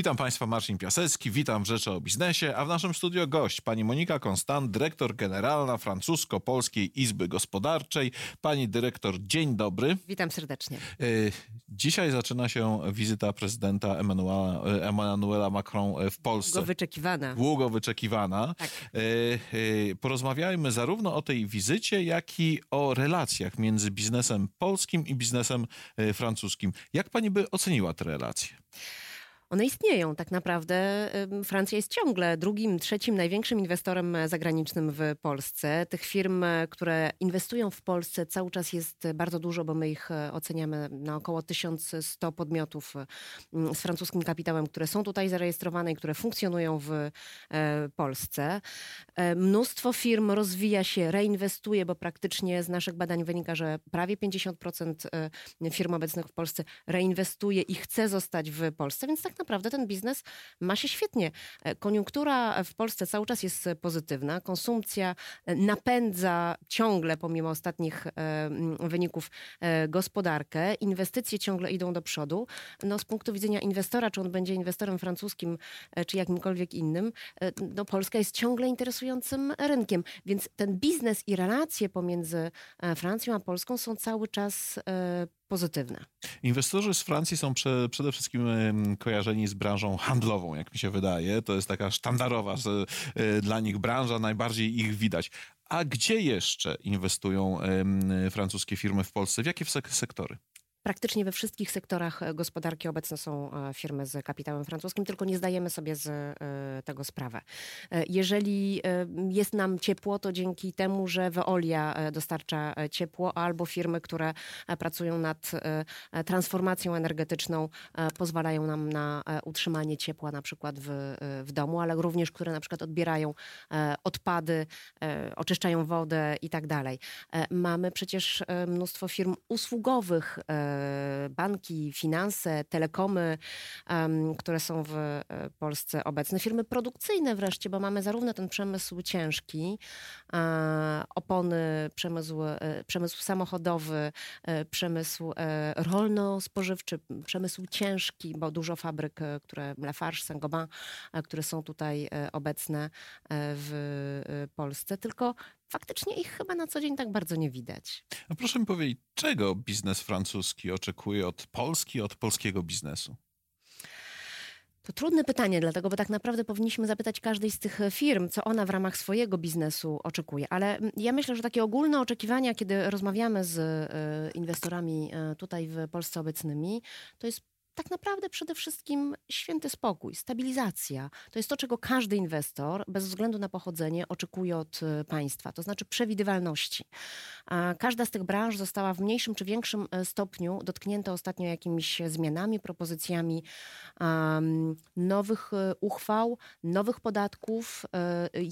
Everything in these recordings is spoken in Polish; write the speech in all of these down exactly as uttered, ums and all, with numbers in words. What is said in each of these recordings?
Witam Państwa, Marcin Piasecki, witam w Rzeczy o Biznesie, a w naszym studio gość pani Monika Constant, dyrektor generalna Francusko-Polskiej Izby Gospodarczej. Pani dyrektor, dzień dobry. Witam serdecznie. Dzisiaj zaczyna się wizyta prezydenta Emmanuela, Emmanuela Macron w Polsce. Długo wyczekiwana. Długo wyczekiwana. Tak. Porozmawiajmy zarówno o tej wizycie, jak i o relacjach między biznesem polskim i biznesem francuskim. Jak pani by oceniła te relacje? One istnieją tak naprawdę. Francja jest ciągle drugim, trzecim największym inwestorem zagranicznym w Polsce. Tych firm, które inwestują w Polsce, cały czas jest bardzo dużo, bo my ich oceniamy na około tysiąc sto podmiotów z francuskim kapitałem, które są tutaj zarejestrowane i które funkcjonują w Polsce. Mnóstwo firm rozwija się, reinwestuje, bo praktycznie z naszych badań wynika, że prawie pięćdziesiąt procent firm obecnych w Polsce reinwestuje i chce zostać w Polsce, więc tak naprawdę ten biznes ma się świetnie. Koniunktura w Polsce cały czas jest pozytywna. Konsumpcja napędza ciągle, pomimo ostatnich wyników, gospodarkę. Inwestycje ciągle idą do przodu. No, z punktu widzenia inwestora, czy on będzie inwestorem francuskim, czy jakimkolwiek innym, no, Polska jest ciągle interesującym rynkiem. Więc ten biznes i relacje pomiędzy Francją a Polską są cały czas pozytywne. Inwestorzy z Francji są prze, przede wszystkim kojarzeni z branżą handlową, jak mi się wydaje. To jest taka sztandarowa dla nich branża, najbardziej ich widać. A gdzie jeszcze inwestują francuskie firmy w Polsce? W jakie sektory? Praktycznie we wszystkich sektorach gospodarki obecne są firmy z kapitałem francuskim, tylko nie zdajemy sobie z tego sprawy. Jeżeli jest nam ciepło, to dzięki temu, że Veolia dostarcza ciepło, albo firmy, które pracują nad transformacją energetyczną, pozwalają nam na utrzymanie ciepła na przykład w, w domu, ale również, które na przykład odbierają odpady, oczyszczają wodę i tak dalej. Mamy przecież mnóstwo firm usługowych, banki, finanse, telekomy, które są w Polsce obecne. Firmy produkcyjne wreszcie, bo mamy zarówno ten przemysł ciężki, opony, przemysł, przemysł samochodowy, przemysł rolno-spożywczy, przemysł ciężki, bo dużo fabryk, które Lafarge, Saint-Gobain, które są tutaj obecne w Polsce, tylko faktycznie ich chyba na co dzień tak bardzo nie widać. A proszę mi powiedzieć, czego biznes francuski oczekuje od Polski, od polskiego biznesu? To trudne pytanie, dlatego, bo tak naprawdę powinniśmy zapytać każdej z tych firm, co ona w ramach swojego biznesu oczekuje. Ale ja myślę, że takie ogólne oczekiwania, kiedy rozmawiamy z inwestorami tutaj w Polsce obecnymi, to jest tak naprawdę przede wszystkim święty spokój, stabilizacja. To jest to, czego każdy inwestor, bez względu na pochodzenie, oczekuje od państwa. To znaczy przewidywalności. Każda z tych branż została w mniejszym czy większym stopniu dotknięta ostatnio jakimiś zmianami, propozycjami nowych uchwał, nowych podatków,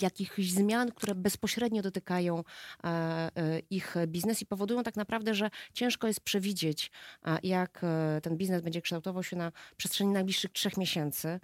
jakichś zmian, które bezpośrednio dotykają ich biznes i powodują tak naprawdę, że ciężko jest przewidzieć, jak ten biznes będzie kształtował się na przestrzeni najbliższych trzech miesięcy,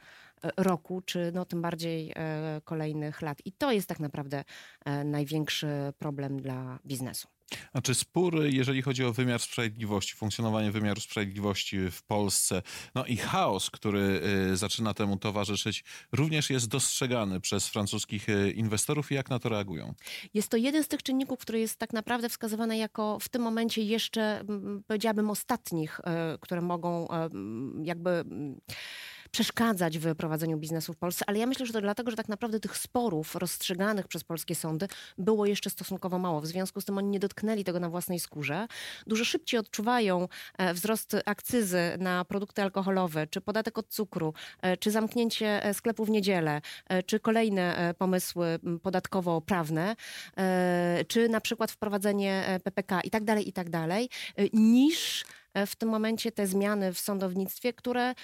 roku, czy no tym bardziej e, kolejnych lat. I to jest tak naprawdę e, największy problem dla biznesu. A czy spór, jeżeli chodzi o wymiar sprawiedliwości, funkcjonowanie wymiaru sprawiedliwości w Polsce, no i chaos, który zaczyna temu towarzyszyć, również jest dostrzegany przez francuskich inwestorów i jak na to reagują? Jest to jeden z tych czynników, który jest tak naprawdę wskazywany jako w tym momencie jeszcze, powiedziałabym, ostatnich, które mogą jakby przeszkadzać w prowadzeniu biznesu w Polsce, ale ja myślę, że to dlatego, że tak naprawdę tych sporów rozstrzyganych przez polskie sądy było jeszcze stosunkowo mało. W związku z tym oni nie dotknęli tego na własnej skórze. Dużo szybciej odczuwają wzrost akcyzy na produkty alkoholowe, czy podatek od cukru, czy zamknięcie sklepu w niedzielę, czy kolejne pomysły podatkowo-prawne, czy na przykład wprowadzenie P P K i tak dalej, i tak dalej, niż w tym momencie te zmiany w sądownictwie, które,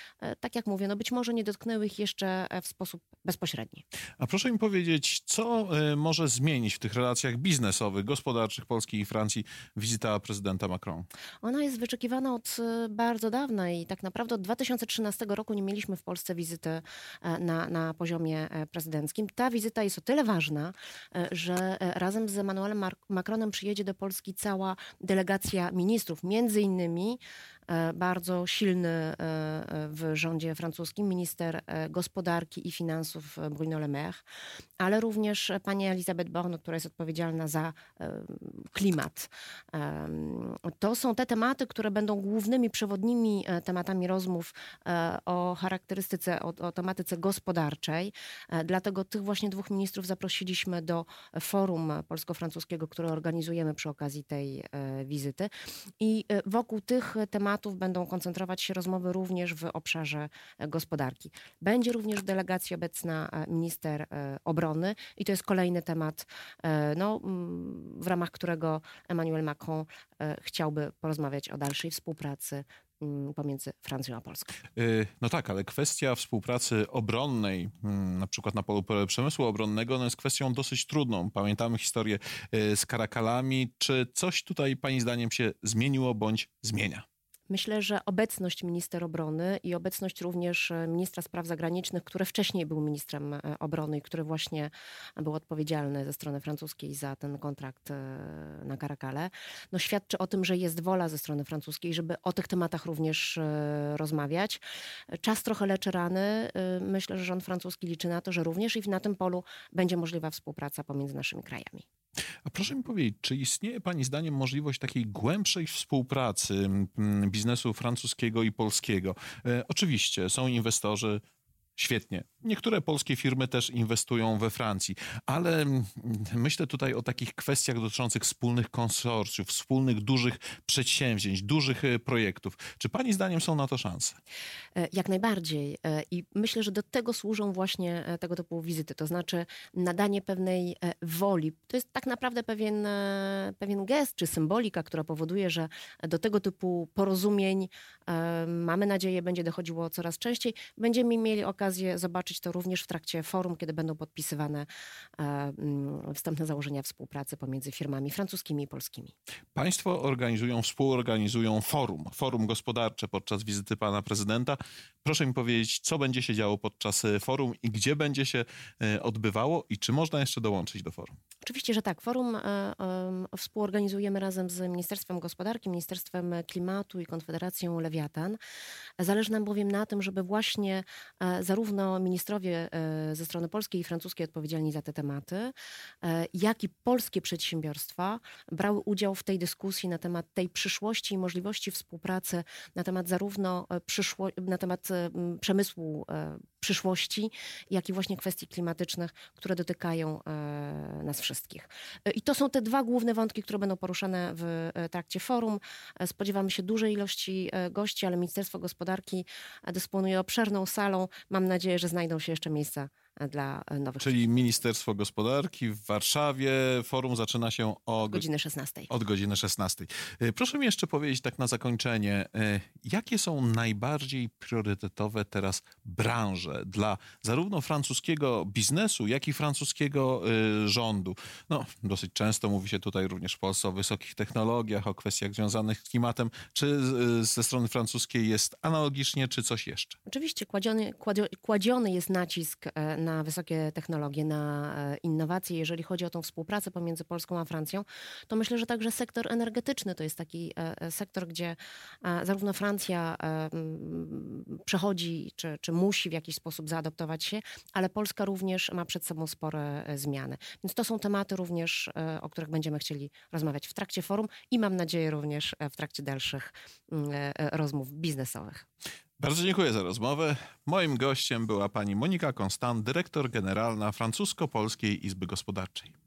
tak jak mówię, no być może nie dotknęły ich jeszcze w sposób bezpośredni. A proszę mi powiedzieć, co może zmienić w tych relacjach biznesowych, gospodarczych Polski i Francji wizyta prezydenta Macron? Ona jest wyczekiwana od bardzo dawna i tak naprawdę od dwa tysiące trzynastego roku nie mieliśmy w Polsce wizyty na, na poziomie prezydenckim. Ta wizyta jest o tyle ważna, że razem z Emmanuelem Macronem przyjedzie do Polski cała delegacja ministrów, między innymi bardzo silny w rządzie francuskim minister gospodarki i finansów Bruno Le Maire, ale również pani Elisabeth Borne, która jest odpowiedzialna za klimat. To są te tematy, które będą głównymi, przewodnimi tematami rozmów o charakterystyce, o, o tematyce gospodarczej. Dlatego tych właśnie dwóch ministrów zaprosiliśmy do forum polsko-francuskiego, które organizujemy przy okazji tej wizyty. I wokół tych tematów będą koncentrować się rozmowy również w obszarze gospodarki. Będzie również w delegacji obecna minister obrony i to jest kolejny temat, no, w ramach którego Emmanuel Macron chciałby porozmawiać o dalszej współpracy pomiędzy Francją a Polską. No tak, ale kwestia współpracy obronnej, na przykład na polu przemysłu obronnego, no jest kwestią dosyć trudną. Pamiętamy historię z Karakalami. Czy coś tutaj pani zdaniem się zmieniło bądź zmienia? Myślę, że obecność minister obrony i obecność również ministra spraw zagranicznych, który wcześniej był ministrem obrony i który właśnie był odpowiedzialny ze strony francuskiej za ten kontrakt na Karakale, no świadczy o tym, że jest wola ze strony francuskiej, żeby o tych tematach również rozmawiać. Czas trochę leczy rany. Myślę, że rząd francuski liczy na to, że również i na tym polu będzie możliwa współpraca pomiędzy naszymi krajami. A proszę mi powiedzieć, czy istnieje pani zdaniem możliwość takiej głębszej współpracy biznesu francuskiego i polskiego? E, oczywiście są inwestorzy, świetnie. Niektóre polskie firmy też inwestują we Francji, ale myślę tutaj o takich kwestiach dotyczących wspólnych konsorcjów, wspólnych dużych przedsięwzięć, dużych projektów. Czy pani zdaniem są na to szanse? Jak najbardziej. I myślę, że do tego służą właśnie tego typu wizyty. To znaczy nadanie pewnej woli. To jest tak naprawdę pewien, pewien gest czy symbolika, która powoduje, że do tego typu porozumień, mamy nadzieję, będzie dochodziło coraz częściej. Będziemy mieli okazję zobaczyć to również w trakcie forum, kiedy będą podpisywane e, wstępne założenia współpracy pomiędzy firmami francuskimi i polskimi. Państwo organizują, współorganizują forum, forum gospodarcze podczas wizyty pana prezydenta. Proszę mi powiedzieć, co będzie się działo podczas forum i gdzie będzie się e, odbywało i czy można jeszcze dołączyć do forum? Oczywiście, że tak. Forum e, e, współorganizujemy razem z Ministerstwem Gospodarki, Ministerstwem Klimatu i Konfederacją Lewiatan. Zależy nam bowiem na tym, żeby właśnie e, zarówno ministrowie ze strony polskiej i francuskiej odpowiedzialni za te tematy, jak i polskie przedsiębiorstwa brały udział w tej dyskusji na temat tej przyszłości i możliwości współpracy na temat zarówno przyszło, na temat przemysłu przyszłości, jak i właśnie kwestii klimatycznych, które dotykają nas wszystkich. I to są te dwa główne wątki, które będą poruszane w trakcie forum. Spodziewamy się dużej ilości gości, ale Ministerstwo Gospodarki dysponuje obszerną salą. Mam nadzieję, że znajdą się jeszcze miejsca dla nowych. Czyli Ministerstwo Gospodarki w Warszawie. Forum zaczyna się o od godziny szesnastej. Od godziny szesnastej. Proszę mi jeszcze powiedzieć tak na zakończenie, jakie są najbardziej priorytetowe teraz branże dla zarówno francuskiego biznesu, jak i francuskiego rządu? No, dosyć często mówi się tutaj również w Polsce o wysokich technologiach, o kwestiach związanych z klimatem. Czy ze strony francuskiej jest analogicznie, czy coś jeszcze? Oczywiście kładziony, kładziony jest nacisk na wysokie technologie, na innowacje. Jeżeli chodzi o tą współpracę pomiędzy Polską a Francją, to myślę, że także sektor energetyczny to jest taki sektor, gdzie zarówno Francja przechodzi, czy, czy musi w jakiś sposób zaadoptować się, ale Polska również ma przed sobą spore zmiany. Więc to są tematy również, o których będziemy chcieli rozmawiać w trakcie forum i mam nadzieję również w trakcie dalszych rozmów biznesowych. Bardzo dziękuję za rozmowę. Moim gościem była pani Monika Constant, dyrektor generalna Francusko-Polskiej Izby Gospodarczej.